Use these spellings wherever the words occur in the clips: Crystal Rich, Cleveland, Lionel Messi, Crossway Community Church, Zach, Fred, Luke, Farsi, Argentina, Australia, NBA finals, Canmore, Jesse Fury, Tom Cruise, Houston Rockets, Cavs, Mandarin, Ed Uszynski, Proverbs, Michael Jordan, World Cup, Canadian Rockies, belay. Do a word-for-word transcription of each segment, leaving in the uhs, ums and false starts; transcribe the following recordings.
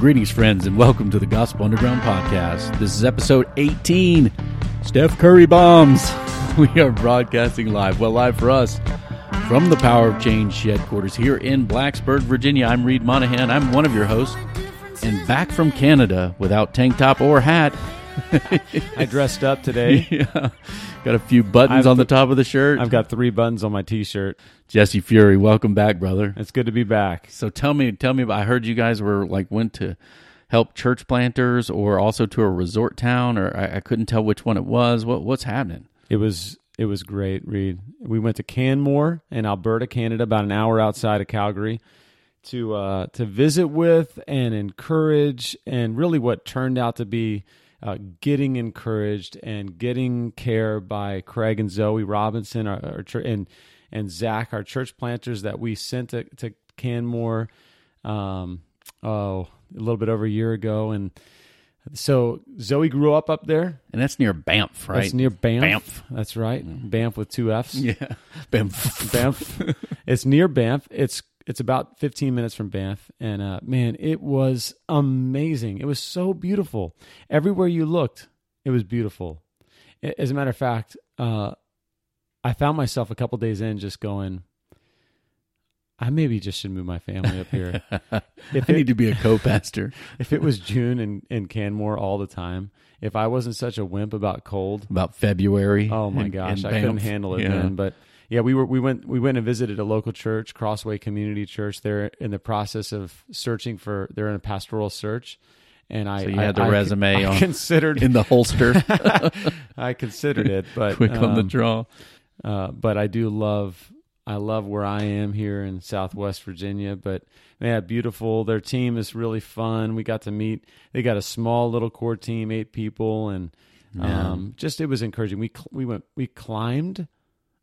Greetings, friends, and welcome to the Gospel Underground Podcast. This is episode eighteen, Steph Curry Bombs. We are broadcasting live, well, live for us, from the Power of Change headquarters here in Blacksburg, Virginia. I'm Reid Monaghan. I'm one of your hosts, and back from Canada without tank top or hat. I dressed up today. Yeah. Got a few buttons I've on the th- top of the shirt. I've got three buttons on my T-shirt. Jesse Fury, welcome back, brother. It's good to be back. So tell me, tell me, I heard you guys were like went to help church planters or also to a resort town, or I, I couldn't tell which one it was. What What's happening? It was it was great, Reid. We went to Canmore in Alberta, Canada, about an hour outside of Calgary, to uh, to visit with and encourage, and really what turned out to be Uh, getting encouraged and getting care by Craig and Zoe Robinson our, our ch- and and Zach, our church planters that we sent to, to Canmore um, oh, a little bit over a year ago. And so Zoe grew up up there. And that's near Banff, right? That's near Banff. Banff. That's right. Banff with two Fs. Yeah. Banff. Banff. It's near Banff. It's It's about fifteen minutes from Banff, and uh, man, it was amazing. It was so beautiful. Everywhere you looked, it was beautiful. As a matter of fact, uh, I found myself a couple days in just going, I maybe just should move my family up here. If I it, need to be a co-pastor. If it was June in, in Canmore all the time, if I wasn't such a wimp about cold. About February. Oh my and, gosh, and I Banff. Couldn't handle it yeah. then, but... Yeah, we were we went we went and visited a local church, Crossway Community Church. They're in the process of searching for. They're in a pastoral search, and I so you I, had the I, resume I on, considered in the holster. I considered it, but quick um, on the draw. Uh, but I do love I love where I am here in Southwest Virginia. But yeah, beautiful. Their team is really fun. We got to meet. They got a small little core team, eight people, and yeah. um, just it was encouraging. We we went we climbed.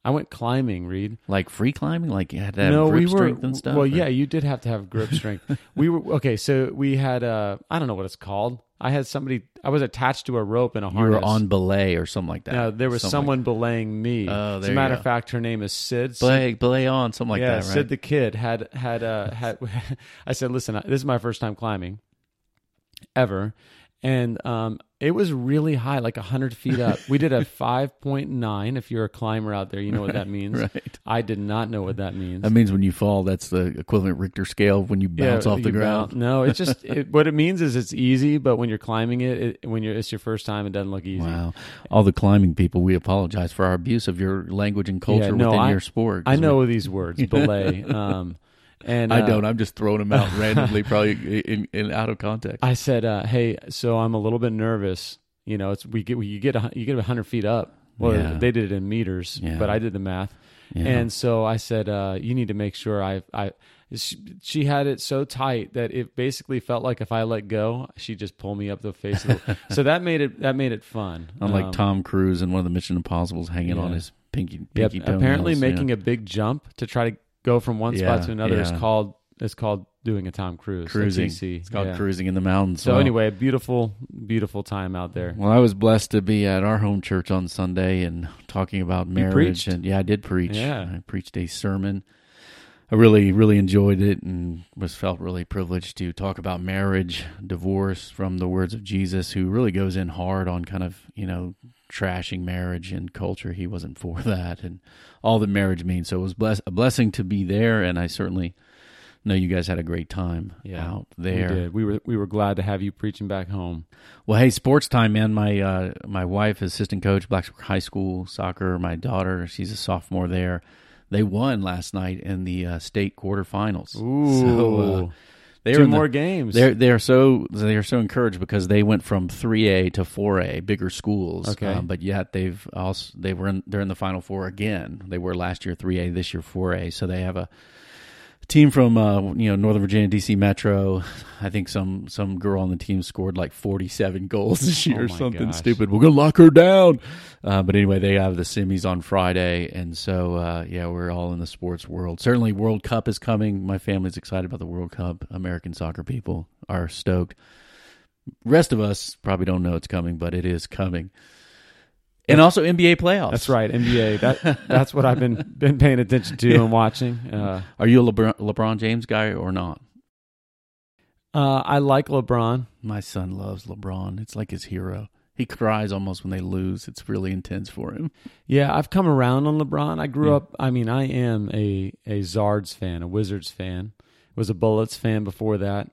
I went climbing, Reid. Like free climbing? Like you had to have no, grip we were, strength and stuff? Well, or? Yeah, you did have to have grip strength. we were Okay, so we had, uh, I don't know what it's called. I had somebody, I was attached to a rope and a harness. You were on belay or something like that. No, there was something someone like belaying me. Oh, there As a matter of fact, her name is Sid. Belay, belay on, something like yeah, that, right? Yeah, Sid the kid had, had, uh, had I said, listen, this is my first time climbing ever. And um, it was really high, like one hundred feet up. We did a five point nine. If you're a climber out there, you know right, what that means. Right. I did not know what that means. That means when you fall, that's the equivalent Richter scale when you bounce yeah, off you the ground. Bounce. No, it's just it, what it means is it's easy, but when you're climbing it, it when you're it's your first time, it doesn't look easy. Wow. All the climbing people, we apologize for our abuse of your language and culture yeah, no, within I, your sport. I know we, these words, belay. Um, And, I uh, don't. I'm just throwing them out randomly, probably in, in out of context. I said, uh, "Hey, so I'm a little bit nervous. You know, it's we get we, you get a, you get one hundred feet up. Well, yeah. they did it in meters, yeah. but I did the math. Yeah. And so I said, uh, you need to make sure I I she, she had it so tight that it basically felt like if I let go, she just pulled me up the face of the. So that made it that made it fun. Unlike um, Tom Cruise in one of the Mission Impossibles, hanging yeah. on his pinky pinky. Yep, apparently, nails, making yeah. a big jump to try to. Go from one yeah, spot to another yeah. is called it's called doing a Tom Cruise. Cruising. It's called yeah. cruising in the mountains. So well. Anyway, a beautiful, beautiful time out there. Well, I was blessed to be at our home church on Sunday and talking about marriage. And yeah, I did preach. Yeah. I preached a sermon. I really, really enjoyed it and was felt really privileged to talk about marriage, divorce from the words of Jesus, who really goes in hard on kind of, you know, trashing marriage and culture. He wasn't for that and all that marriage means. So it was bless- a blessing to be there, and I certainly know you guys had a great time yeah, out there. We did. We were, we were glad to have you preaching back home. Well, hey, sports time, man. My uh, my wife is assistant coach, Blacksburg High School soccer. My daughter, she's a sophomore there. They won last night in the uh, state quarterfinals. Ooh. So, uh, They Two more the, games. They're they're so they are so encouraged because they went from three A to four A, bigger schools. Okay, um, but yet they've also they were in, they're in the Final Four again. They were last year three A, this year four A. So they have a team from uh, you know Northern Virginia, D C Metro. I think some some girl on the team scored like forty-seven goals this year oh or something gosh. Stupid. We're gonna lock her down. Uh, but anyway, they have the semis on Friday, and so uh, yeah, we're all in the sports world. Certainly, World Cup is coming. My family's excited about the World Cup. American soccer people are stoked. Rest of us probably don't know it's coming, but it is coming. And also N B A playoffs. That's right, N B A. That that's what I've been been paying attention to yeah. and watching. Uh, Are you a LeBron, LeBron James guy or not? Uh, I like LeBron. My son loves LeBron. It's like his hero. He cries almost when they lose. It's really intense for him. Yeah, I've come around on LeBron. I grew yeah. up, I mean, I am a, a Zards fan, a Wizards fan. Was a Bullets fan before that.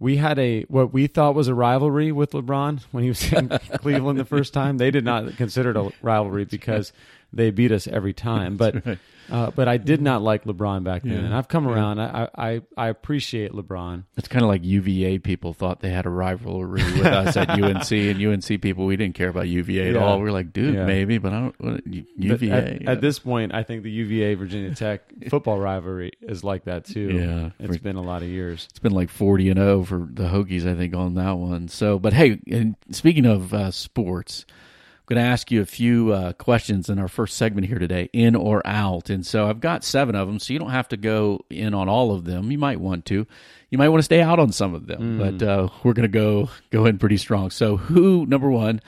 We had a what we thought was a rivalry with LeBron when he was in Cleveland the first time. They did not consider it a rivalry because they beat us every time. But right. uh, but I did not like LeBron back then. Yeah. And I've come around. I, I, I appreciate LeBron. It's kind of like U V A people thought they had a rivalry with us at U N C. And U N C people, we didn't care about U V A at yeah. all. We were like, dude, yeah. maybe, but I don't what, U V A. At, yeah. at this point, I think the U V A-Virginia Tech football rivalry is like that too. Yeah, it's for, been a lot of years. It's been like forty and oh for the Hokies, I think, on that one. So, but hey, and speaking of uh, sports, I'm going to ask you a few uh, questions in our first segment here today, in or out. And so I've got seven of them, so you don't have to go in on all of them. You might want to. You might want to stay out on some of them, mm. but uh, we're going to go go in pretty strong. So who, number one,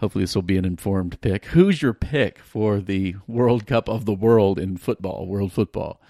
hopefully this will be an informed pick, who's your pick for the World Cup of the world in football, world football?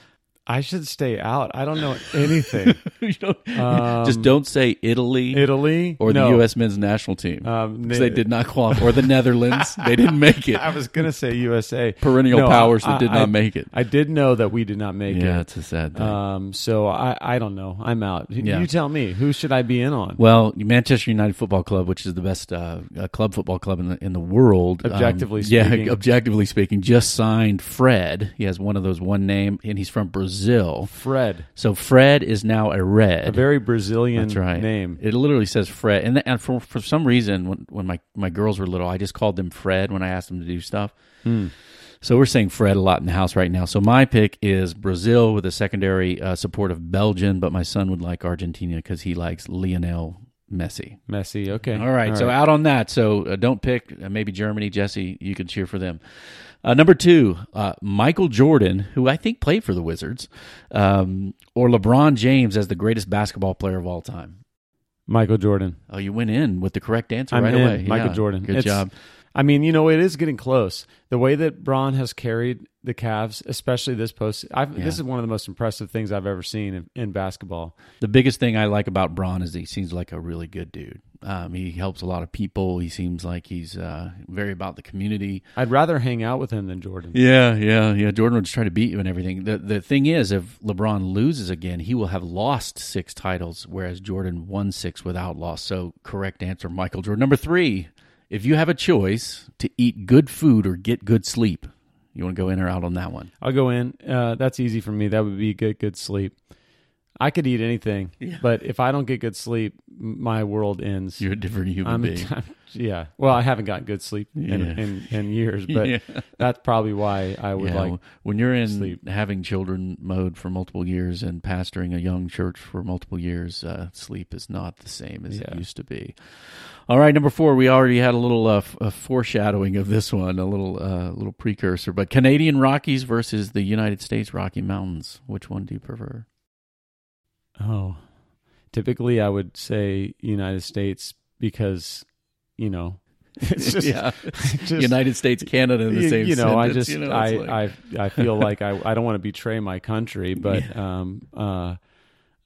I should stay out. I don't know anything. don't, um, just don't say Italy, Italy, or no. the U S men's national team because um, they, they did not qualify, or the Netherlands. They didn't make it. I was going to say U S A. Perennial no, powers I, that did I, not make it. I did know that we did not make yeah, it. Yeah, it's a sad thing. Um, so I, I don't know. I'm out. Yeah. You tell me. Who should I be in on? Well, Manchester United Football Club, which is the best uh, club football club in the in the world, objectively um, speaking. Yeah, objectively speaking, just signed Fred. He has one of those one name, and he's from Brazil. Brazil. Fred. So Fred is now a Red. A very Brazilian That's right. name. It literally says Fred. And, th- and for, for some reason, when, when my, my girls were little, I just called them Fred when I asked them to do stuff. Mm. So we're saying Fred a lot in the house right now. So my pick is Brazil with a secondary uh, support of Belgium, but my son would like Argentina because he likes Lionel Messi. Messi, okay. All right, All so right. out on that. So uh, don't pick uh, maybe Germany. Jesse, you can cheer for them. Uh, number two, uh, Michael Jordan, who I think played for the Wizards, um, or LeBron James as the greatest basketball player of all time? Michael Jordan. Oh, you went in with the correct answer I'm right in. away. Michael yeah, Jordan. Good it's, job. I mean, you know, it is getting close. The way that Bron has carried the Cavs, especially this post, I've, yeah. this is one of the most impressive things I've ever seen in, in basketball. The biggest thing I like about Bron is that he seems like a really good dude. Um, he helps a lot of people. He seems like he's uh, very about the community. I'd rather hang out with him than Jordan. Yeah, yeah, yeah. Jordan would just try to beat you and everything. The the thing is, if LeBron loses again, he will have lost six titles, whereas Jordan won six without loss. So correct answer, Michael Jordan. Number three, if you have a choice to eat good food or get good sleep, you want to go in or out on that one? I'll go in. Uh, that's easy for me. That would be good, good sleep. I could eat anything, yeah. but if I don't get good sleep, my world ends. You're a different human I'm, being. I'm, yeah. Well, I haven't gotten good sleep in, yeah. in, in, in years, but yeah. that's probably why I would yeah. like When you're in sleep. having children mode for multiple years and pastoring a young church for multiple years, uh, sleep is not the same as yeah. it used to be. All right, number four, we already had a little uh, f- a foreshadowing of this one, a little uh, little precursor, but Canadian Rockies versus the United States Rocky Mountains. Which one do you prefer? Oh, typically I would say United States because, you know, it's just, yeah. just United States, Canada in the same you know, sentence. I just, you know, I, like... I, I feel like I, I don't want to betray my country, but yeah. um, uh,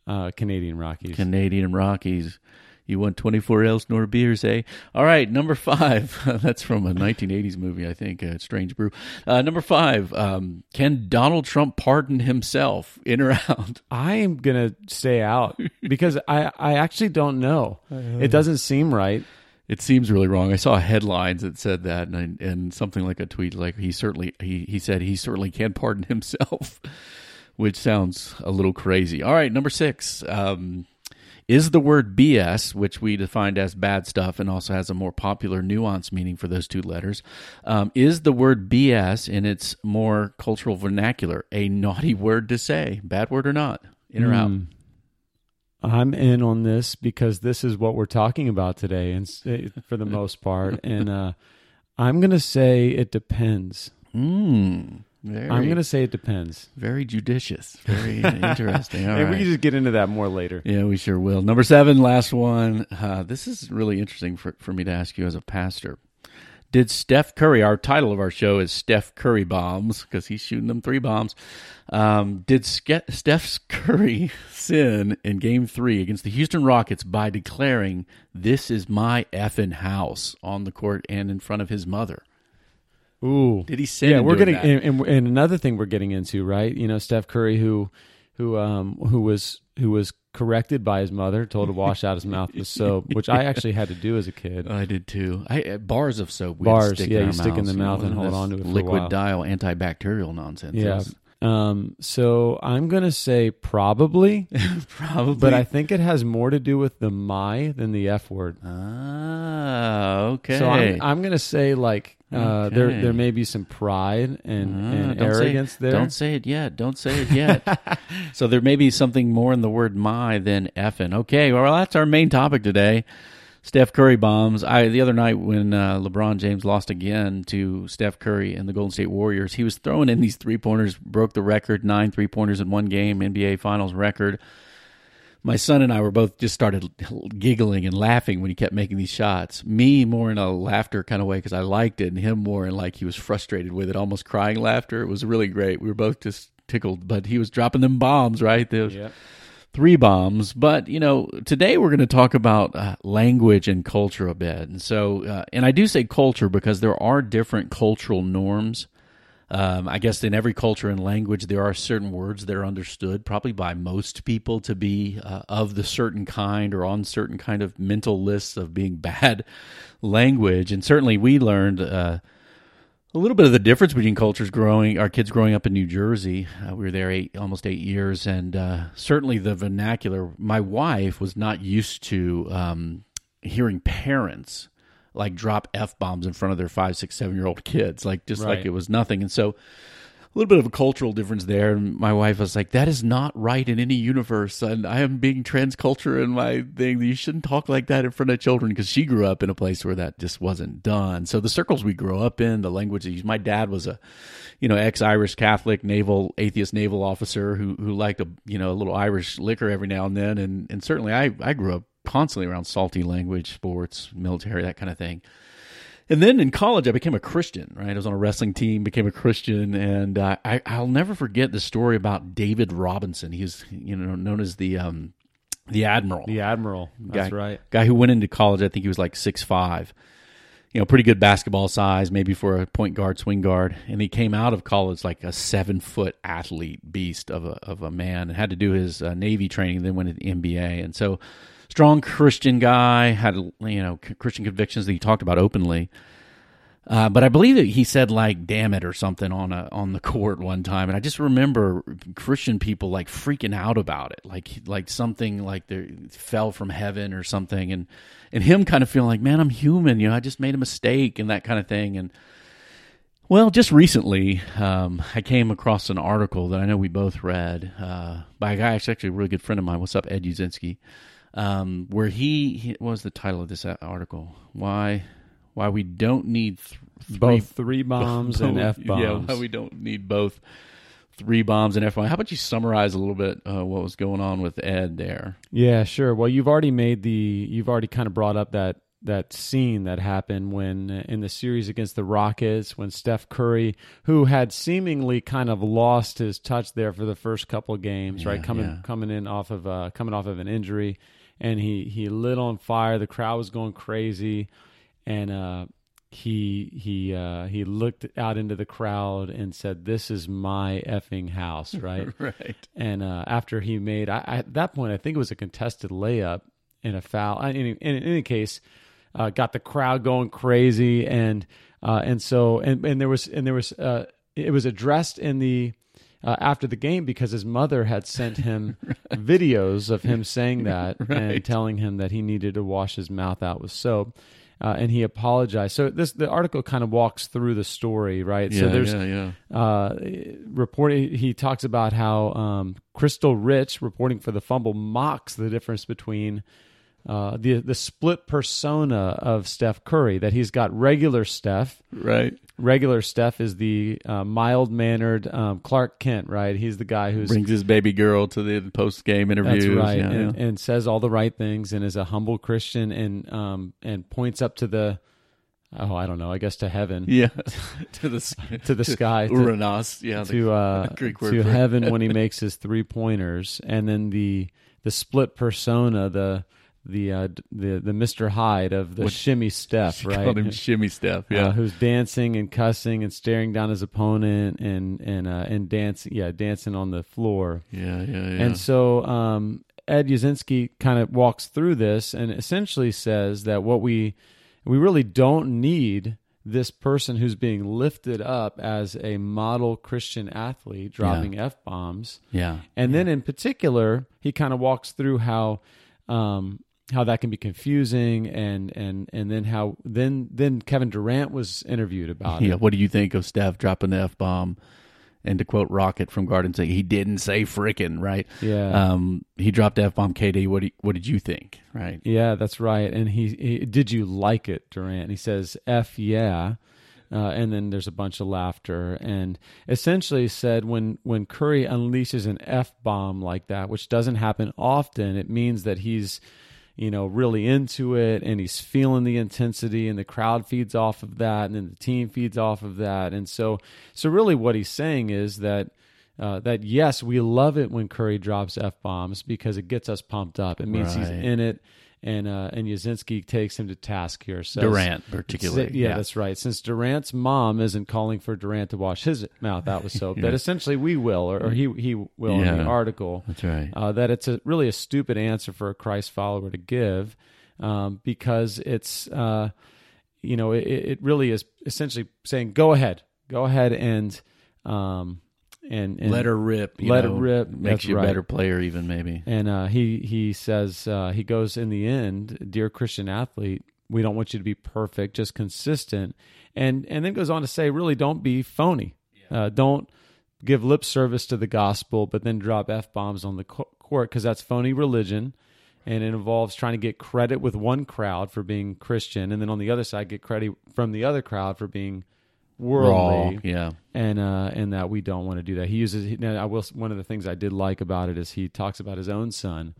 uh, Canadian Rockies. Canadian Rockies. You want twenty-four else nor beers, eh? All right, number five. That's from a nineteen eighties movie, I think, uh, Strange Brew. Uh, number five, um, can Donald Trump pardon himself, in or out? I am going to stay out because I, I actually don't know. It doesn't seem right. It seems really wrong. I saw headlines that said that, and I, and something like a tweet, like he certainly he, he said he certainly can pardon himself, which sounds a little crazy. All right, number six. Um, Is the word B S, which we defined as bad stuff and also has a more popular nuanced meaning for those two letters, um, is the word B S in its more cultural vernacular a naughty word to say? Bad word or not? In or out? Mm. I'm in on this because this is what we're talking about today and for the most part. And uh, I'm going to say it depends. Mm. Very, I'm going to say it depends. Very judicious. Very interesting. All hey, right. We can just get into that more later. Yeah, we sure will. Number seven, last one. Uh, this is really interesting for, for me to ask you as a pastor. Did Steph Curry, our title of our show is Steph Curry Bombs, because he's shooting them three bombs. Um, did Ske- Steph Curry sin in game three against the Houston Rockets by declaring, "This is my effing house," on the court and in front of his mother? Ooh. Did he sin? Yeah, we're getting, and, and, and another thing we're getting into, right? You know, Steph Curry, who, who, um, who was, who was corrected by his mother, told to wash out his mouth with soap, which I actually had to do as a kid. I did too. I bars of soap. We'd bars, stick yeah, in you stick mouths, in the mouth you know, and hold on to it for liquid a while. Dial antibacterial nonsense. Yeah. Um. So I'm gonna say probably, probably, but I think it has more to do with the "my" than the F word. Ah, okay. So I'm, I'm gonna say like uh, okay. there there may be some pride and, ah, and arrogance say, there. Don't say it yet. Don't say it yet. So there may be something more in the word "my" than effing. Okay. Well, that's our main topic today. Steph Curry bombs. I the other night when uh, LeBron James lost again to Steph Curry and the Golden State Warriors, he was throwing in these three-pointers, broke the record, nine three-pointers in one game, N B A Finals record. My son and I were both just started giggling and laughing when he kept making these shots. Me more in a laughter kind of way because I liked it, and him more in like he was frustrated with it, almost crying laughter. It was really great. We were both just tickled, but he was dropping them bombs, right? There was, yeah. Three bombs, but you know, today we're going to talk about uh, language and culture a bit. And so, uh, and I do say culture because there are different cultural norms. Um, I guess in every culture and language, there are certain words that are understood probably by most people to be uh, of the certain kind or on certain kind of mental lists of being bad language. And certainly we learned uh, a little bit of the difference between cultures growing, our kids growing up in New Jersey. Uh, we were there eight, almost eight years, and uh, certainly the vernacular. My wife was not used to um, hearing parents like drop F-bombs in front of their five, six, seven-year-old kids, like just right. like it was nothing. And so a little bit of a cultural difference there. And my wife was like, that is not right in any universe, and I am being transculture in my thing. You shouldn't talk like that in front of children, because she grew up in a place where that just wasn't done. So the circles we grow up in, the language used. My dad was a, you know, ex-Irish Catholic naval, atheist naval officer who who liked a, you know, a little Irish liquor every now and then. And and certainly I I grew up constantly around salty language, sports, military, that kind of thing. And then in college, I became a Christian, right? I was on a wrestling team, became a Christian, and uh, I, I'll never forget the story about David Robinson. He was, you know, known as the um, the Admiral. The Admiral, that's guy, right. Guy who went into college, I think he was like six foot five. You know, pretty good basketball size, maybe for a point guard, swing guard. And he came out of college like a seven-foot athlete beast of a, of a man, and had to do his uh, Navy training, then went to the N B A. And so... strong Christian guy, had, you know, Christian convictions that he talked about openly. Uh, but I believe that he said, like, damn it or something on a, on the court one time. And I just remember Christian people, like, freaking out about it. Like, like something like they fell from heaven or something. And, and him kind of feeling like, man, I'm human. You know, I just made a mistake and that kind of thing. And, well, just recently, um, I came across an article that I know we both read uh, by a guy, actually a really good friend of mine. What's up, Ed Uzinski? Um, where he, he what was the title of this article? Why, why we don't need th- three, both three bombs both, and f bombs? Yeah, why we don't need both three bombs and f bombs? How about you summarize a little bit uh, what was going on with Ed there? Yeah, sure. Well, you've already made the you've already kind of brought up that that scene that happened when in the series against the Rockets, when Steph Curry, who had seemingly kind of lost his touch there for the first couple of games, yeah, right, coming yeah. coming in off of uh, coming off of an injury. And he, he lit on fire. The crowd was going crazy, and uh, he he uh, he looked out into the crowd and said, "This is my effing house," right? Right. And uh, after he made, I, I, at that point, I think it was a contested layup and a foul. In, in, in any case, uh, got the crowd going crazy, and uh, and so and, and there was and there was uh, it was addressed in the. Uh, after the game, because his mother had sent him right. videos of him saying that right. and telling him that he needed to wash his mouth out with soap, uh, and he apologized. So this the article kind of walks through the story, right? Yeah, so there's yeah, yeah. Uh, reporting. He talks about how um, Crystal Rich, reporting for the Fumble, mocks the difference between uh, the the split persona of Steph Curry, that he's got regular Steph, right? Regular Steph is the uh, mild-mannered um, Clark Kent, right? He's the guy who brings his baby girl to the post-game interviews. That's right, yeah, and, yeah. and says all the right things, and is a humble Christian, and um, and points up to the oh, I don't know, I guess to heaven. Yeah. to the to the sky. Uranos, yeah. To the, uh, Greek word to for heaven it. When he makes his three-pointers. And then the the split persona, the the uh, the the Mister Hyde of the what, shimmy Steph, right? She called him shimmy Steph, yeah. Uh, who's dancing and cussing and staring down his opponent and and uh, and dancing, yeah, dancing on the floor. Yeah, yeah, yeah. And so um, Ed Uszynski kind of walks through this and essentially says that what we we really don't need this person who's being lifted up as a model Christian athlete dropping yeah. F-bombs. Yeah, and yeah. then in particular, he kind of walks through how. Um, how that can be confusing, and and and then how then then Kevin Durant was interviewed about yeah, it. Yeah, what do you think of Steph dropping the F bomb? And to quote Rocket from Garden State, he didn't say frickin', right? Yeah. Um, he dropped F bomb. K D, what do you, what did you think? Right. Yeah, that's right. And he, he did you like it, Durant? He says F yeah, uh, and then there's a bunch of laughter, and essentially said when when Curry unleashes an F bomb like that, which doesn't happen often, it means that he's you know, really into it, and he's feeling the intensity, and the crowd feeds off of that, and then the team feeds off of that. And so so really what he's saying is that, uh, that yes, we love it when Curry drops F-bombs because it gets us pumped up. It means right. he's in it, and uh, and Uszynski takes him to task here. Says, Durant, particularly. Yeah, yeah, that's right. Since Durant's mom isn't calling for Durant to wash his mouth out with soap, yeah. that essentially we will, or, or he he will yeah. in the article. That's right. Uh, that it's a, really a stupid answer for a Christ follower to give, um, because it's, uh, you know, it, it really is essentially saying, go ahead, go ahead and... Um, And, and let her rip. Let know, her rip. Makes you a right. better player even maybe. And uh, he, he says, uh, he goes, in the end, dear Christian athlete, we don't want you to be perfect, just consistent. And and then goes on to say, really don't be phony. Yeah. Uh, don't give lip service to the gospel, but then drop F-bombs on the court because that's phony religion. And it involves trying to get credit with one crowd for being Christian. And then on the other side, get credit from the other crowd for being worldly, Raw, yeah, and uh, and that we don't want to do that. He uses. He, now I will. One of the things I did like about it is he talks about his own son,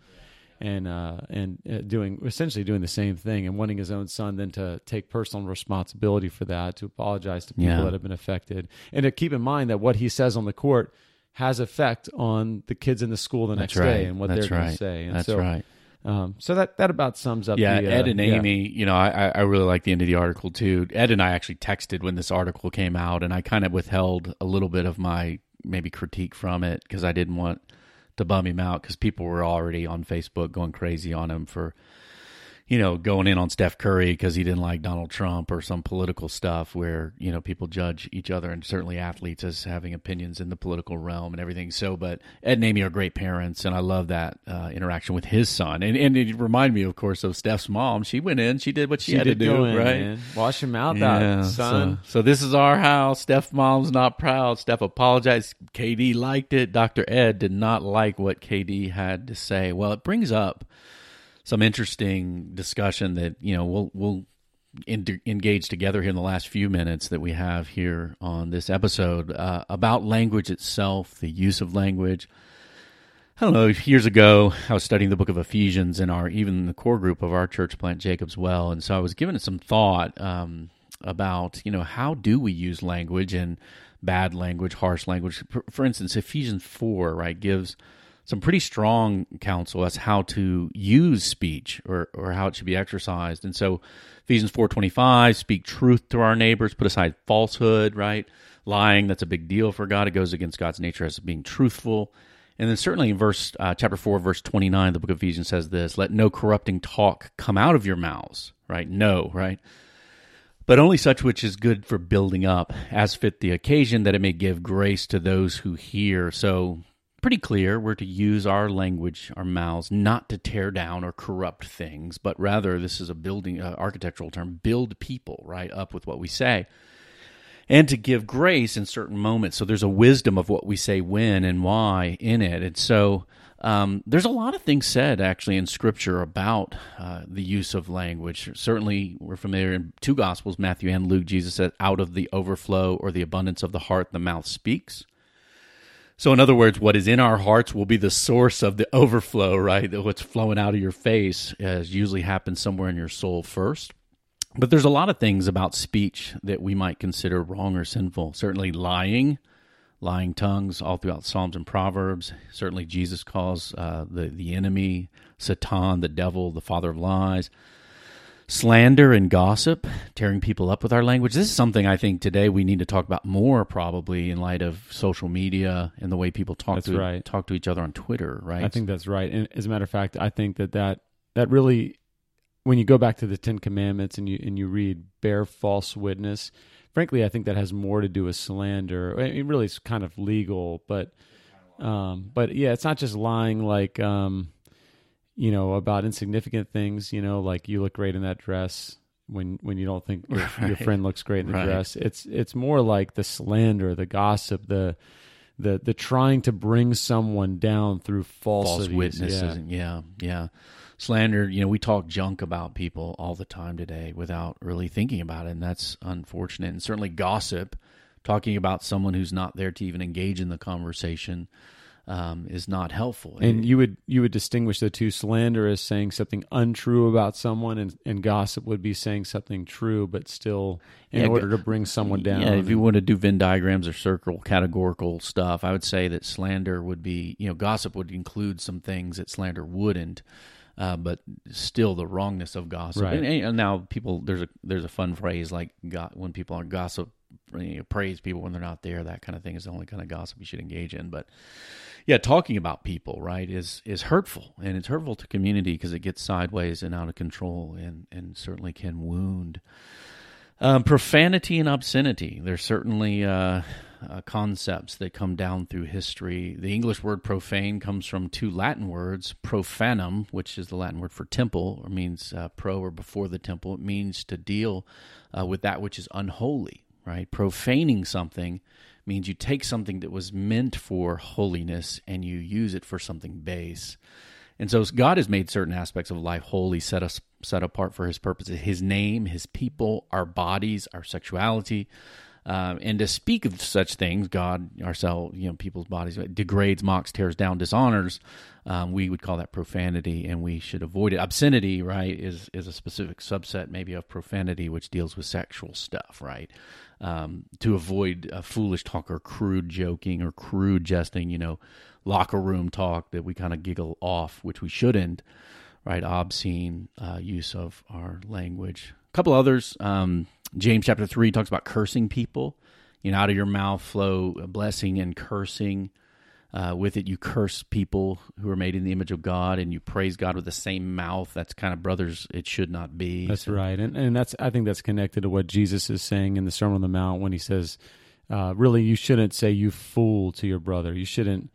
and uh, and uh, doing essentially doing the same thing and wanting his own son then to take personal responsibility for that, to apologize to people yeah. that have been affected, and to keep in mind that what he says on the court has effect on the kids in the school the That's next right. day and what That's they're right. going to say. And That's so, right. Um, so that, that about sums up. Yeah, the, uh, Ed and Amy, yeah. you know, I, I really like the end of the article too. Ed and I actually texted when this article came out, and I kind of withheld a little bit of my maybe critique from it because I didn't want to bum him out because people were already on Facebook going crazy on him for, you know, going in on Steph Curry because he didn't like Donald Trump or some political stuff where, you know, people judge each other and certainly athletes as having opinions in the political realm and everything. So, but Ed and Amy are great parents, and I love that uh, interaction with his son. And and it reminded me, of course, of Steph's mom. She went in, she did what she, she had to do, in, right? Man. Wash him out, yeah, that son. So, so this is our house. Steph's mom's not proud. Steph apologized. K D liked it. Doctor Ed did not like what K D had to say. Well, it brings up some interesting discussion that, you know, we'll we'll en- engage together here in the last few minutes that we have here on this episode uh, about language itself, the use of language. I don't know, years ago, I was studying the Book of Ephesians in our, even in the core group of our church plant, Jacob's Well, and so I was giving it some thought um, about, you know, how do we use language and bad language, harsh language. For, for instance, Ephesians four, right, gives some pretty strong counsel as how to use speech or, or how it should be exercised. And so Ephesians four twenty-five, speak truth to our neighbors, put aside falsehood, right? Lying, that's a big deal for God. It goes against God's nature as being truthful. And then certainly in verse uh, chapter four, verse twenty-nine, the book of Ephesians says this, let no corrupting talk come out of your mouths, right? No, right? But only such which is good for building up, as fit the occasion, that it may give grace to those who hear. So pretty clear we're to use our language, our mouths, not to tear down or corrupt things, but rather, this is a building, uh, architectural term, build people right up with what we say, and to give grace in certain moments. So there's a wisdom of what we say when and why in it. And so um, there's a lot of things said actually in Scripture about uh, the use of language. Certainly we're familiar in two Gospels, Matthew and Luke, Jesus said, out of the overflow or the abundance of the heart, the mouth speaks. So in other words, what is in our hearts will be the source of the overflow, right? What's flowing out of your face uh, usually happens somewhere in your soul first. But there's a lot of things about speech that we might consider wrong or sinful. Certainly lying, lying tongues all throughout Psalms and Proverbs. Certainly Jesus calls uh, the, the enemy, Satan, the devil, the father of lies. Slander and gossip, tearing people up with our language. This is something I think today we need to talk about more, probably in light of social media and the way people talk to right. talk to each other on Twitter, right? I think that's right. And as a matter of fact, I think that that, that really, when you go back to the Ten Commandments and you and you read bear false witness, frankly, I think that has more to do with slander. I mean, really, it's kind of legal, but um, but yeah, it's not just lying like. Um, you know, about insignificant things, you know, like you look great in that dress when when you don't think your, right. your friend looks great in the right. dress. It's it's more like the slander, the gossip, the the the trying to bring someone down through falsities. False witnesses. Yeah. yeah, yeah. Slander, you know, we talk junk about people all the time today without really thinking about it, and that's unfortunate. And certainly gossip, talking about someone who's not there to even engage in the conversation, Um, is not helpful. And you would you would distinguish the two. Slander as saying something untrue about someone, and, and gossip would be saying something true, but still in yeah, order to bring someone down. Yeah, if you want to do Venn diagrams or circle categorical stuff, I would say that slander would be, you know, gossip would include some things that slander wouldn't, uh, but still the wrongness of gossip. Right. And, and now people, there's a there's a fun phrase like go, when people are gossip, you know, praise people when they're not there. That kind of thing is the only kind of gossip you should engage in, but. Yeah, talking about people, right, is is hurtful, and it's hurtful to community because it gets sideways and out of control, and, and certainly can wound. Um, profanity and obscenity. There's certainly uh, uh, concepts that come down through history. The English word profane comes from two Latin words, profanum, which is the Latin word for temple, or means uh, pro or before the temple. It means to deal uh, with that which is unholy, right? Profaning something means you take something that was meant for holiness and you use it for something base. And so God has made certain aspects of life holy, set us set apart for His purposes, His name, His people, our bodies, our sexuality. Um, and to speak of such things, God, ourselves, you know, people's bodies, degrades, mocks, tears down, dishonors, um, we would call that profanity, and we should avoid it. Obscenity, right, is is a specific subset maybe of profanity, which deals with sexual stuff, right? Um, to avoid a foolish talk or crude joking or crude jesting, you know, locker room talk that we kind of giggle off, which we shouldn't, right? Obscene uh, use of our language. A couple others, um, James chapter three talks about cursing people. You know, out of your mouth flow blessing and cursing. Uh, with it, you curse people who are made in the image of God, and you praise God with the same mouth. That's kind of brothers. It should not be. That's so. Right, and and that's I think that's connected to what Jesus is saying in the Sermon on the Mount when he says, uh, "Really, you shouldn't say you fool to your brother. You shouldn't."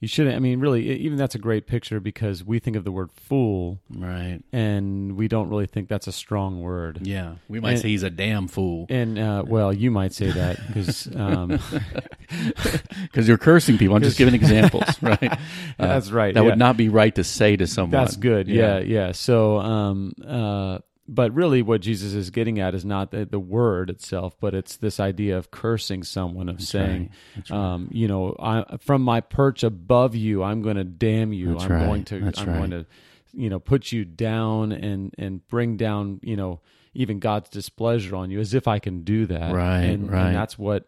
You shouldn't, I mean, really, even that's a great picture because we think of the word fool. Right. And we don't really think that's a strong word. Yeah. We might and, say he's a damn fool. And, uh, well, you might say that because... Because um, you're cursing people. I'm just giving examples, right? Uh, that's right. That yeah. would not be right to say to someone. That's good. Yeah. Yeah. yeah. So, um, uh, but really what Jesus is getting at is not the, the word itself, but it's this idea of cursing someone, of That's saying, right. right. um, you know, I, from my perch above you, I'm going to damn you. That's I'm right. going to, That's I'm right. going to, you know, put you down and, and bring down, you know, even God's displeasure on you, as if I can do that. Right, and, right. And that's what.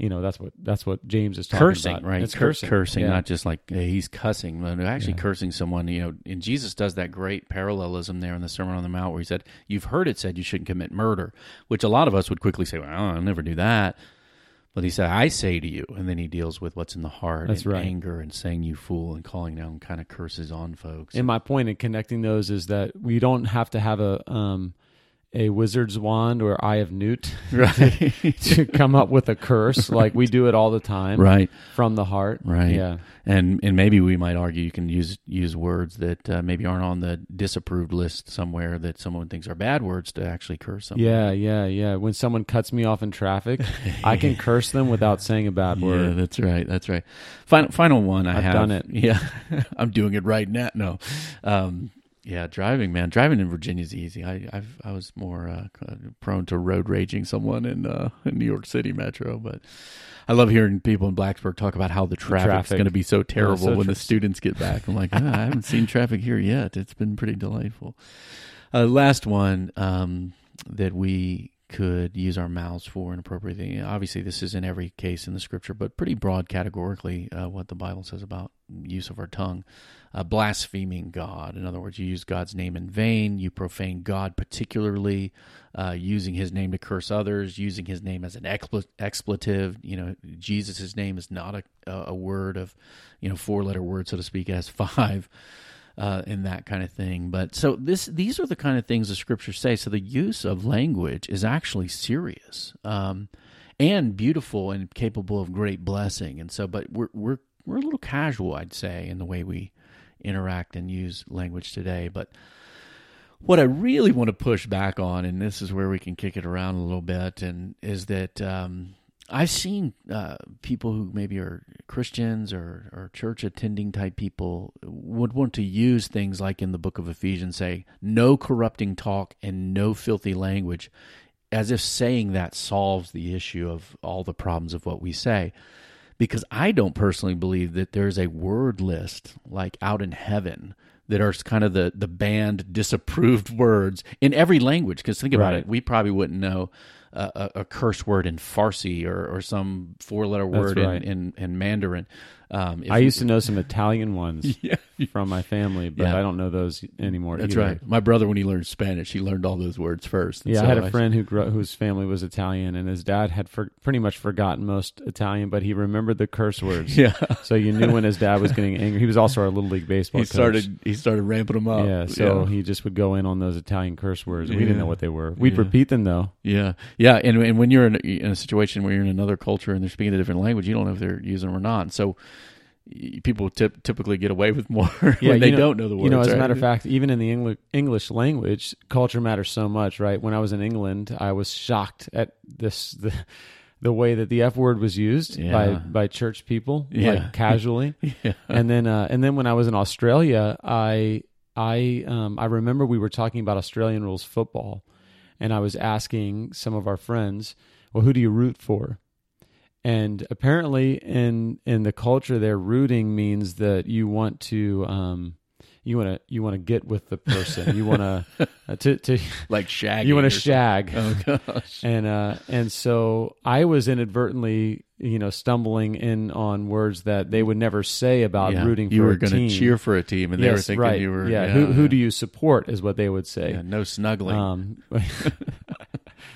You know, that's what that's what James is talking cursing, about. Right? It's cursing, right? Cursing, yeah. Not just like yeah, he's cussing, but actually yeah. cursing someone. You know, and Jesus does that great parallelism there in the Sermon on the Mount where he said, you've heard it said you shouldn't commit murder, which a lot of us would quickly say, well, I'll never do that. But he said, I say to you, and then he deals with what's in the heart that's and right. anger and saying you fool and calling down kind of curses on folks. And my point in connecting those is that we don't have to have a... Um, a wizard's wand or eye of newt right. to, to come up with a curse. Right. Like we do it all the time right. from the heart. Right. Yeah. And and maybe we might argue you can use use words that uh, maybe aren't on the disapproved list somewhere that someone thinks are bad words to actually curse someone. Yeah, yeah, yeah. When someone cuts me off in traffic, I can curse them without saying a bad word. Yeah, that's right. That's right. Final, final one I I've have. I've done it. Yeah. I'm doing it right now. No. Um Yeah, driving, man. Driving in Virginia is easy. I I've, I was more uh, prone to road raging someone in, uh, in New York City Metro, but I love hearing people in Blacksburg talk about how the traffic's going to be so terrible yeah, so when tr- the students get back. I'm like, oh, I haven't seen traffic here yet. It's been pretty delightful. Uh, last one, um, that we could use our mouths for an appropriate thing. Obviously, this is in every case in the Scripture, but pretty broad categorically uh, what the Bible says about use of our tongue. Uh, blaspheming God. In other words, you use God's name in vain. You profane God, particularly uh, using his name to curse others, using his name as an expl- expletive. You know, Jesus' name is not a, a word of, you know, four-letter word, so to speak, as five. Uh, and that kind of thing. But so this, these are the kind of things the Scriptures say. So the use of language is actually serious um, and beautiful and capable of great blessing. And so, but we're we're we're a little casual, I'd say, in the way we interact and use language today. But what I really want to push back on, and this is where we can kick it around a little bit, and is that um, I've seen uh, people who maybe are Christians or, or church-attending type people would want to use things like in the Book of Ephesians, say, no corrupting talk and no filthy language, as if saying that solves the issue of all the problems of what we say. Because I don't personally believe that there's a word list, like out in heaven, that are kind of the, the banned, disapproved words in every language. Because think about right. it, we probably wouldn't know A, a curse word in Farsi or, or some four-letter word right. in, in, in Mandarin. Um, I used we, to know some Italian ones yeah. from my family, but yeah. I don't know those anymore That's either. right. My brother, when he learned Spanish, he learned all those words first. Yeah, so I had a I, friend who grew, whose family was Italian, and his dad had for, pretty much forgotten most Italian, but he remembered the curse words. Yeah. So you knew when his dad was getting angry. He was also our Little League baseball he coach. Started, he started ramping them up. Yeah, so yeah. he just would go in on those Italian curse words. We yeah. didn't know what they were. We'd yeah. repeat them, though. Yeah. Yeah, and and when you're in, in a situation where you're in another culture and they're speaking a different language, you don't know if they're using them or not. And so people tip, typically get away with more yeah, when they know, don't know the words. You know, as right? a matter of fact, even in the Engli- English language, culture matters so much, right? When I was in England, I was shocked at this the, the way that the F word was used yeah. by, by church people, yeah. like casually. yeah. And then uh, and then when I was in Australia, I I um, I remember we were talking about Australian rules football. And I was asking some of our friends, well, who do you root for? And apparently in in the culture there, rooting means that you want to um, you want to you want to get with the person. You want to uh, to to like shag. You want to shag. Something. Oh gosh. And uh, and so I was inadvertently, you know, stumbling in on words that they would never say about yeah, rooting for a team. You were going to cheer for a team, and yes, they were thinking right. you were... Yeah, yeah who, yeah. who do you support is what they would say. Yeah, no snuggling. Um,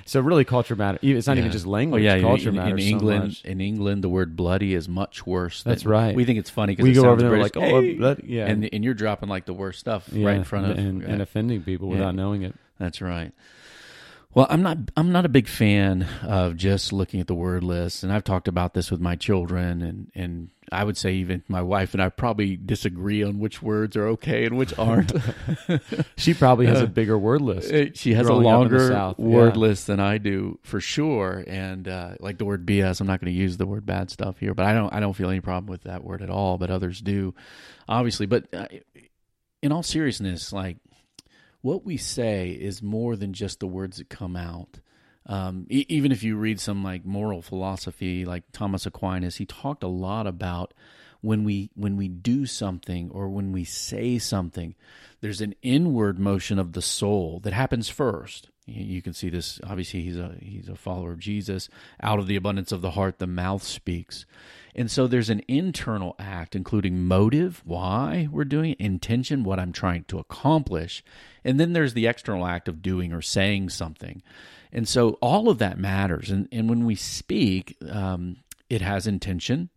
so really culture matters. It's not yeah. even just language. Oh, yeah, culture in, matters in England, so much. In England, the word bloody is much worse. Than, that's right. We think it's funny because we it go over there British, like, oh, hey. bloody. Yeah. And, and you're dropping like the worst stuff yeah, right in front and, of... And, and offending people yeah. without knowing it. That's right. Well, I'm not I'm not a big fan of just looking at the word list, and I've talked about this with my children, and, and I would say even my wife and I probably disagree on which words are okay and which aren't. She probably has a bigger word list. She has a longer word yeah. list than I do, for sure, and uh, like the word B S, I'm not going to use the word bad stuff here, but I don't I don't feel any problem with that word at all, but others do, obviously. But uh, in all seriousness, like, what we say is more than just the words that come out. Um, e- even if you read some like moral philosophy, like Thomas Aquinas, he talked a lot about when we when we do something or when we say something, there's an inward motion of the soul that happens first. You can see this. Obviously, he's a he's a follower of Jesus. Out of the abundance of the heart, the mouth speaks. And so there's an internal act, including motive, why we're doing it, intention, what I'm trying to accomplish. And then there's the external act of doing or saying something. And so all of that matters. And, and when we speak, um, it has intention,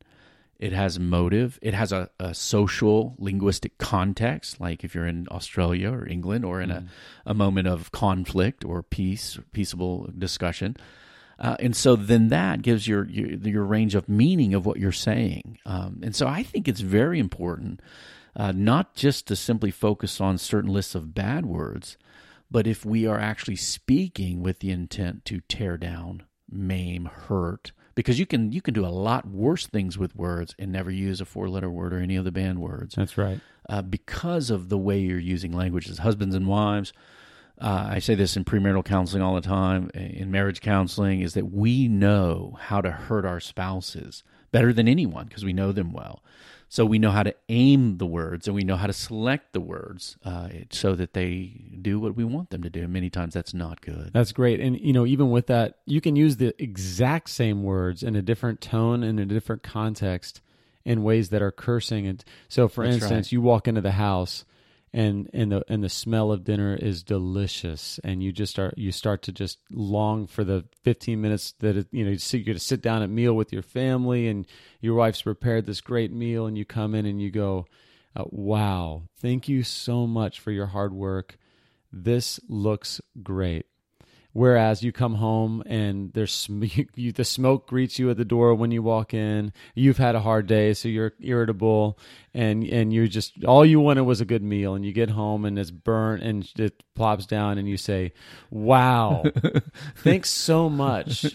it has motive, it has a, a social, linguistic context, like if you're in Australia or England or in mm. a, a moment of conflict or peace, peaceable discussion. Uh, and so then that gives your, your your range of meaning of what you're saying. Um, and so I think it's very important uh, not just to simply focus on certain lists of bad words, but if we are actually speaking with the intent to tear down, maim, hurt, because you can you can do a lot worse things with words and never use a four-letter word or any of the banned words. That's right. Uh, because of the way you're using languages, husbands and wives. Uh, I say this in premarital counseling all the time, in marriage counseling, is that we know how to hurt our spouses better than anyone because we know them well. So we know how to aim the words and we know how to select the words uh, so that they do what we want them to do. Many times that's not good. That's great. And, you know, even with that, you can use the exact same words in a different tone and a different context in ways that are cursing. And so, for that's instance, right. you walk into the house and and the and the smell of dinner is delicious, and you just start you start to just long for the fifteen minutes that it, you know you sit, you're going to sit down at meal with your family, and your wife's prepared this great meal, and you come in and you go, uh, "Wow, thank you so much for your hard work. This looks great." Whereas you come home and there's you, the smoke greets you at the door when you walk in. You've had a hard day, so you're irritable, and and you just all you wanted was a good meal. And you get home and it's burnt and it plops down, and you say, "Wow, thanks so much.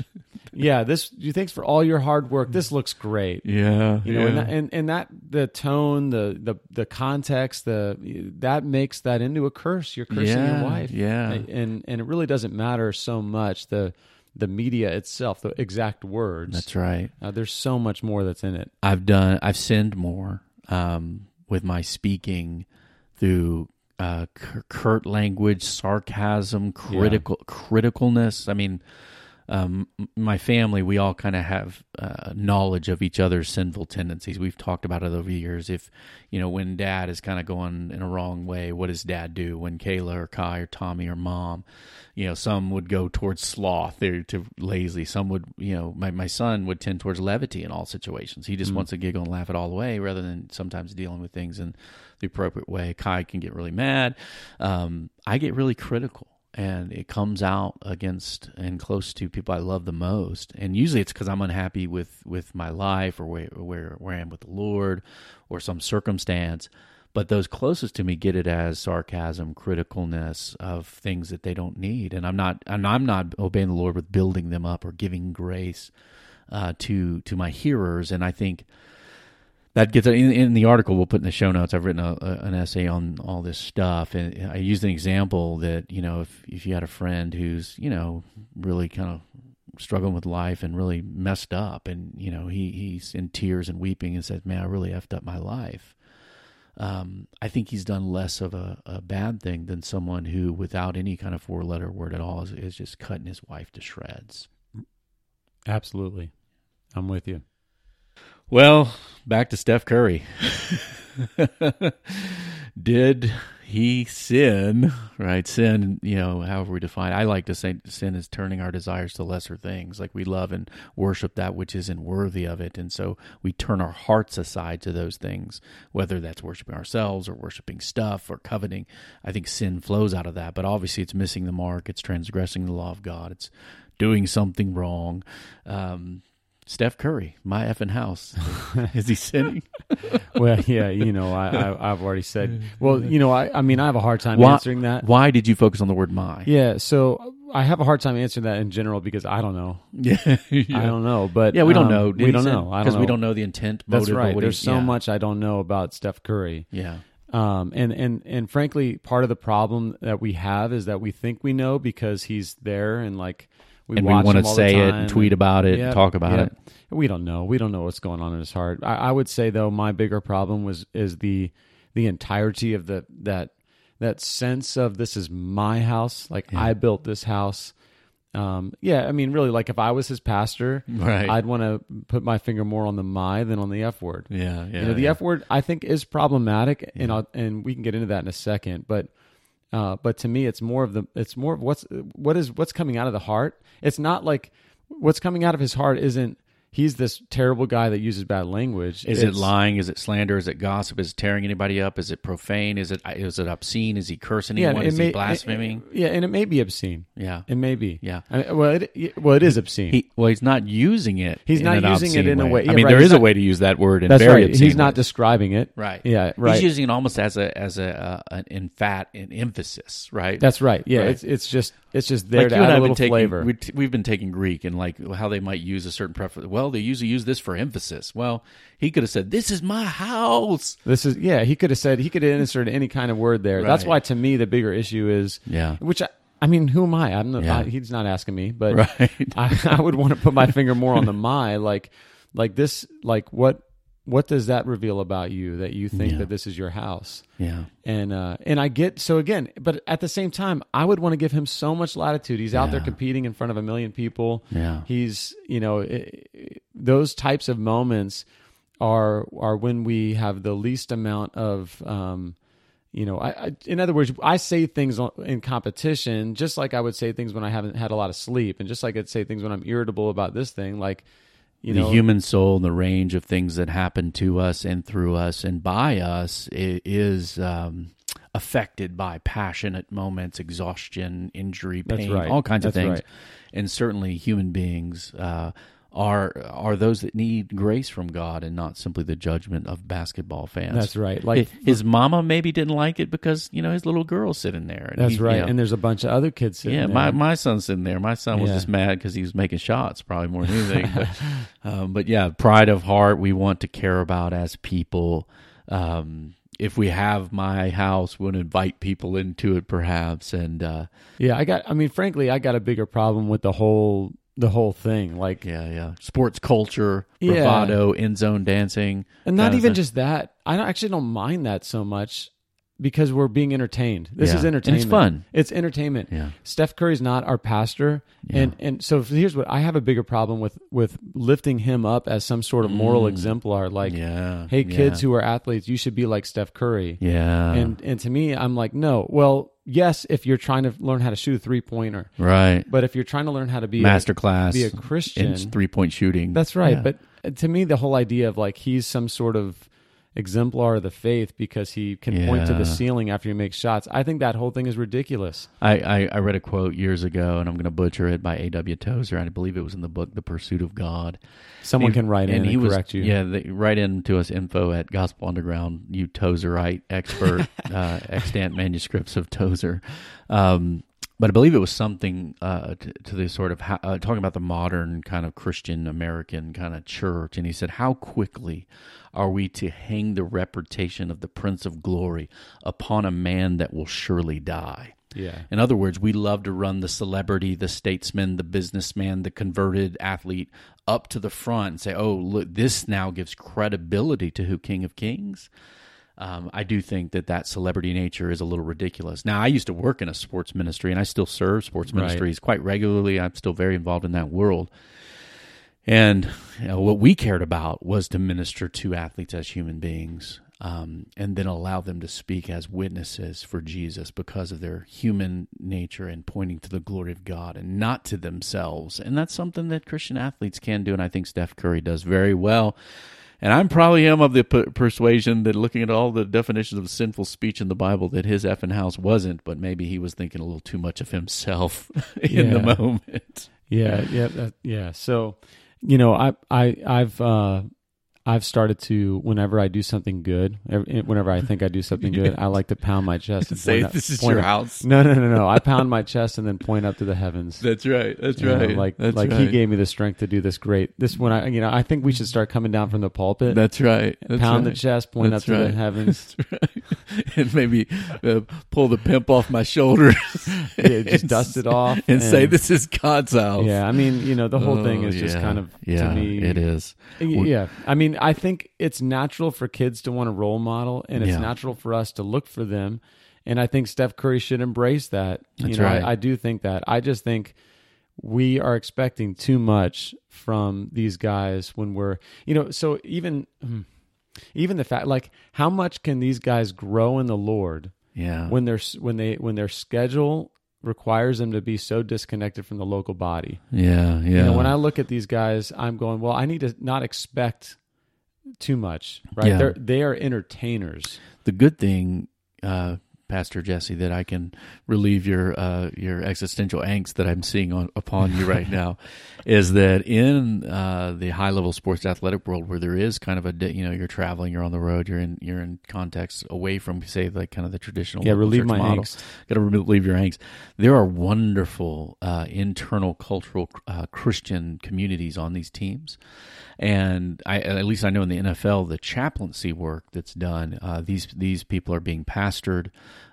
Yeah, this. You thanks for all your hard work. This looks great. Yeah, you know, yeah. And, that, and and that the tone, the the the context, the that makes that into a curse. You're cursing yeah, your wife. Yeah, and and it really doesn't matter so much the the media itself, the exact words. That's right. Uh, there's so much more that's in it. I've done. I've sinned more um, with my speaking through uh, curt language, sarcasm, critical yeah. criticalness. I mean. Um, my family, we all kind of have uh, knowledge of each other's sinful tendencies. We've talked about it over the years. If, you know, when dad is kind of going in a wrong way, what does dad do? When Kayla or Kai or Tommy or mom, you know, some would go towards sloth, they're too lazy. Some would, you know, my, my son would tend towards levity in all situations. He just mm. wants to giggle and laugh it all the way rather than sometimes dealing with things in the appropriate way. Kai can get really mad. Um, I get really critical. And it comes out against and close to people I love the most. And usually it's because I'm unhappy with, with my life or where, where where I am with the Lord or some circumstance. But those closest to me get it as sarcasm, criticalness of things that they don't need. And I'm not and I'm not obeying the Lord with building them up or giving grace uh, to to my hearers. And I think that gets in, in the article we'll put in the show notes. I've written a, a, an essay on all this stuff, and I used an example that, you know, if if you had a friend who's, you know, really kind of struggling with life and really messed up, and, you know, he he's in tears and weeping and says, "Man, I really effed up my life." Um, I think he's done less of a, a bad thing than someone who, without any kind of four-letter word at all, is, is just cutting his wife to shreds. Absolutely, I'm with you. Well, back to Steph Curry. Did he sin? Right, sin, you know, however we define it. I like to say sin is turning our desires to lesser things. Like, we love and worship that which isn't worthy of it, and so we turn our hearts aside to those things, whether that's worshiping ourselves or worshiping stuff or coveting. I think sin flows out of that, but obviously it's missing the mark. It's transgressing the law of God. It's doing something wrong. Um Steph Curry, my effing house. Is he sinning? Well, yeah, you know, I, I, I've already said. Well, you know, I, I mean, I have a hard time why, answering that. Why did you focus on the word "my"? Yeah, so I have a hard time answering that in general because I don't know. Yeah, yeah. I don't know. But yeah, we don't um, know. Did we don't sin? know. Because we don't know the intent, motive. That's right. Or what There's he, so yeah. much I don't know about Steph Curry. Yeah. Um, and, and, and frankly, part of the problem that we have is that we think we know because he's there and like, We and we want to say it and tweet about it, yep, and talk about yep. it. We don't know. We don't know what's going on in his heart. I, I would say, though, my bigger problem was is the the entirety of the that that sense of this is my house. Like, yeah. I built this house. Um, yeah, I mean, really, like if I was his pastor, right. I'd want to put my finger more on the "my" than on the F word. Yeah, yeah. You know, the yeah. F word I think is problematic, yeah. and I'll, and we can get into that in a second, but. Uh, but to me, it's more of the it's more of what's what is what's coming out of the heart. It's not like what's coming out of his heart isn't he's this terrible guy that uses bad language. Is it's, it lying? Is it slander? Is it gossip? Is it tearing anybody up? Is it profane? Is it is it obscene? Is he cursing anyone? Yeah, is may, he blaspheming? It, it, yeah, and it may be obscene. Yeah, it may be. Yeah, I mean, well, it, well, it is obscene. He, well, he's not using it. He's in not an using it in way. a way. Yeah, I mean, right, there is not, a way to use that word. In that's very right. Obscene he's way. not describing it. Right. Yeah. Right. He's using it almost as a as a uh, an emphas an emphasis. Right. That's right. Yeah. Right. It's it's just it's just there like to add a little taking, flavor. We t- we've been taking Greek and like how they might use a certain preference. Well, Well, they usually use this for emphasis. Well, he could have said, "This is my house." This is yeah. He could have said he could have inserted any kind of word there. Right. That's why, to me, the bigger issue is yeah. Which I, I mean, who am I? I'm not, yeah. I, he's not asking me, but right. I, I would want to put my finger more on the "my." Like, like this. Like what? what does that reveal about you that you think yeah. that this is your house? Yeah. And uh, and I get, so again, but at the same time, I would want to give him so much latitude. He's yeah. out there competing in front of a million people. Yeah. He's, you know, it, it, those types of moments are are when we have the least amount of, um, you know, I, I in other words, I say things in competition, just like I would say things when I haven't had a lot of sleep. And just like I'd say things when I'm irritable about this thing, like, You the know, human soul and the range of things that happen to us and through us and by us is um, affected by passionate moments, exhaustion, injury, pain, right. all kinds that's of things. Right. And certainly human beings uh, are are those that need grace from God and not simply the judgment of basketball fans. That's right. Like his mama maybe didn't like it because, you know, his little girl's sitting there. And that's he, right. You know, and there's a bunch of other kids sitting yeah, there. Yeah, my, my son's sitting there. My son was yeah. just mad because he was making shots probably more than anything. But Um, but yeah, pride of heart we want to care about as people. Um, if we have my house, we'll invite people into it perhaps. And uh, yeah, I got. I mean, frankly, I got a bigger problem with the whole the whole thing. Like yeah, yeah, sports culture, bravado, yeah. end zone dancing, and not even just that. I don't, actually don't mind that so much because we're being entertained. This yeah. is entertainment. And it's fun. It's entertainment. Yeah. Steph Curry's not our pastor. Yeah. And and so here's what, I have a bigger problem with, with lifting him up as some sort of moral mm. exemplar. Like, yeah. hey, kids yeah. who are athletes, you should be like Steph Curry. Yeah. And and to me, I'm like, no, well, yes, if you're trying to learn how to shoot a three-pointer. Right. But if you're trying to learn how to be, Master a, class, be a Christian. In three-point shooting. That's right. Yeah. But to me, the whole idea of like he's some sort of exemplar of the faith because he can yeah. point to the ceiling after he makes shots. I think that whole thing is ridiculous. I, I, I read a quote years ago, and I'm going to butcher it, by A W Tozer. I believe it was in the book, The Pursuit of God. Someone he, can write in and, and he correct was, you. Yeah, they, write in to us, info at Gospel Underground, you Tozerite expert, uh, extant manuscripts of Tozer. Um, but I believe it was something uh, to, to the sort of, ha- uh, talking about the modern kind of Christian American kind of church, and he said, how quickly are we to hang the reputation of the Prince of Glory upon a man that will surely die? Yeah. In other words, we love to run the celebrity, the statesman, the businessman, the converted athlete up to the front and say, oh, look, this now gives credibility to who King of Kings. Um, I do think that that celebrity nature is a little ridiculous. Now, I used to work in a sports ministry, and I still serve sports ministries right. quite regularly. I'm still very involved in that world. And you know, what we cared about was to minister to athletes as human beings um, and then allow them to speak as witnesses for Jesus because of their human nature and pointing to the glory of God and not to themselves. And that's something that Christian athletes can do, and I think Steph Curry does very well. And I'm probably am of the per- persuasion that looking at all the definitions of sinful speech in the Bible, that his effing house wasn't, but maybe he was thinking a little too much of himself in yeah. the moment. Yeah, yeah, that, yeah. So, you know, I, I, I've, uh, I've started to, whenever I do something good, whenever I think I do something good, I like to pound my chest and say, up, "This is your up. house." No, no, no, no. I pound my chest and then point up to the heavens. That's right. That's you right. Know, like, that's like right. He gave me the strength to do this. Great. This when I, you know, I think we should start coming down from the pulpit. That's right. That's pound right. the chest, point that's up right. to the heavens, that's right. and maybe uh, pull the pimp off my shoulders. yeah, just and, dust it off and, and say, "This is God's house." Yeah, I mean, you know, the whole oh, thing is yeah. just kind of yeah, to me, it is. Yeah, I mean. I think it's natural for kids to want a role model, and it's yeah. natural for us to look for them. And I think Steph Curry should embrace that. That's you know, right. I, I do think that. I just think we are expecting too much from these guys when we're, you know, so even, even the fact, like, how much can these guys grow in the Lord yeah. when they're, when they, when their schedule requires them to be so disconnected from the local body? Yeah. Yeah. You know, when I look at these guys, I'm going, well, I need to not expect too much, right? Yeah. They're, they are entertainers. The good thing, uh, Pastor Jesse, that I can relieve your uh, your existential angst that I'm seeing on, upon you right now, is that in uh, the high level sports athletic world, where there is kind of a you know you're traveling, you're on the road, you're in you're in context away from say like kind of the traditional yeah relieve my model. angst. Got to relieve your angst. There are wonderful uh, internal cultural uh, Christian communities on these teams. And I, at least I know in the N F L, the chaplaincy work that's done, uh, these these people are being pastored.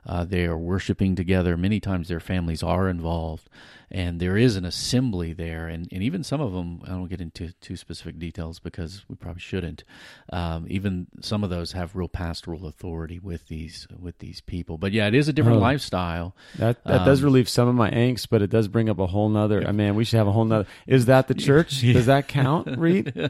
Uh, they are worshiping together. Many times their families are involved, and there is an assembly there. And, and even some of them, I don't get into too specific details because we probably shouldn't. Um, even some of those have real pastoral authority with these with these people. But yeah, it is a different oh, lifestyle. That that um, does relieve some of my angst, but it does bring up a whole nother. Yeah. I mean, we should have a whole nother. Is that the church? Yeah. Does that count, Reid?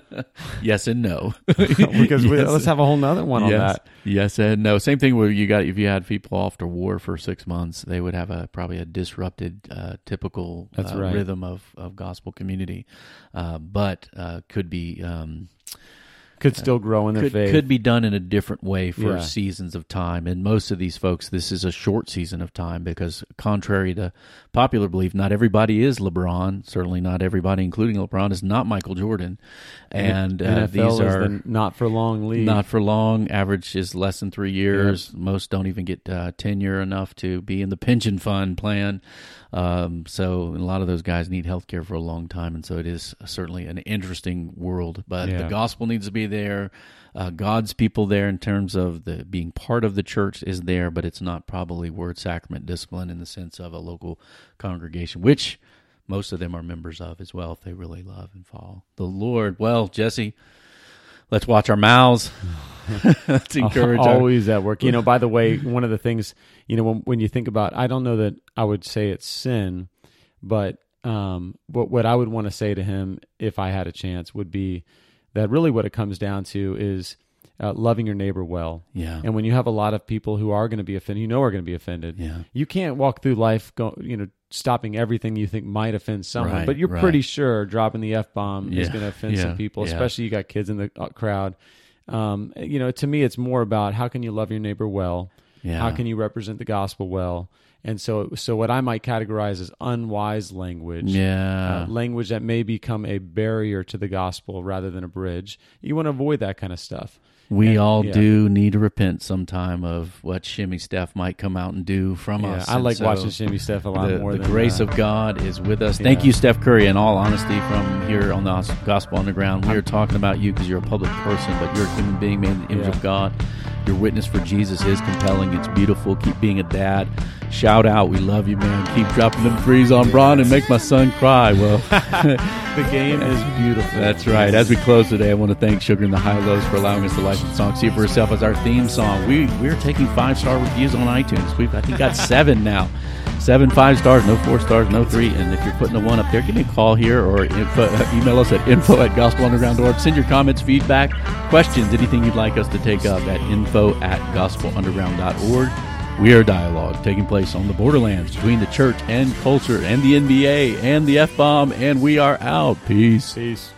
Yes and no. Because yes. we, let's have a whole nother one yes. on that. Yes and no. Same thing where you got if you had people off to war for six months, they would have a probably a disrupted uh, typical uh, right. rhythm of, of gospel community, uh, but uh, could be um, could uh, still grow in their could, faith. Could be done in a different way for yeah. seasons of time. And most of these folks, this is a short season of time because, contrary to popular belief, not everybody is LeBron. Certainly not everybody, including LeBron, is not Michael Jordan. And uh, N F L these are is the not for long league. Not for long. Average is less than three years. Yep. Most don't even get uh, tenure enough to be in the pension fund plan. Um, so a lot of those guys need health care for a long time, and so it is certainly an interesting world. But yeah. the gospel needs to be there. Uh, God's people there in terms of the being part of the church is there, but it's not probably word, sacrament, discipline in the sense of a local congregation, which most of them are members of as well if they really love and follow the Lord. Well, Jesse, let's watch our mouths. Let's encourage always our... at work. You know, by the way, one of the things, you know, when, when you think about, I don't know that I would say it's sin, but um, what, what I would want to say to him if I had a chance would be that really what it comes down to is uh, loving your neighbor well. Yeah. And when you have a lot of people who are going to be offended, you know are going to be offended, yeah. you can't walk through life go, you know, stopping everything you think might offend someone, right, but you're right. pretty sure dropping the F-bomb yeah. is going to offend yeah. some people, yeah. especially you got kids in the crowd. Um, you know, to me, it's more about how can you love your neighbor well? Yeah. How can you represent the gospel well? And so, so what I might categorize as unwise language, yeah. uh, language that may become a barrier to the gospel rather than a bridge. You want to avoid that kind of stuff. We and, all yeah. do need to repent sometime of what shimmy Steph might come out and do from yeah, us. I and like so watching shimmy Steph a lot the, more. The than grace that. Of God is with us. Yeah. Thank you, Steph Curry. In all honesty, from here on the Gospel Underground, we are talking about you because you're a public person, but you're a human being made in the image yeah. of God. Your witness for Jesus is compelling. It's beautiful. Keep being a dad. Shout out. We love you, man. Keep dropping them threes on Bron and make my son cry. Well, the game is beautiful. That's right. As we close today, I want to thank Sugar and the High Lows for allowing us to license the song See It For Yourself as our theme song. We, we're taking five-star reviews on iTunes. We've, I think, got seven now. Seven five stars, no four stars, no three. And if you're putting a one up there, give me a call here or info, email us at info at gospel underground dot org. Send your comments, feedback, questions, anything you'd like us to take up at info at gospel underground dot org. We are Dialogue, taking place on the borderlands between the church and culture and the N B A and the F-bomb, and we are out. Peace. Peace.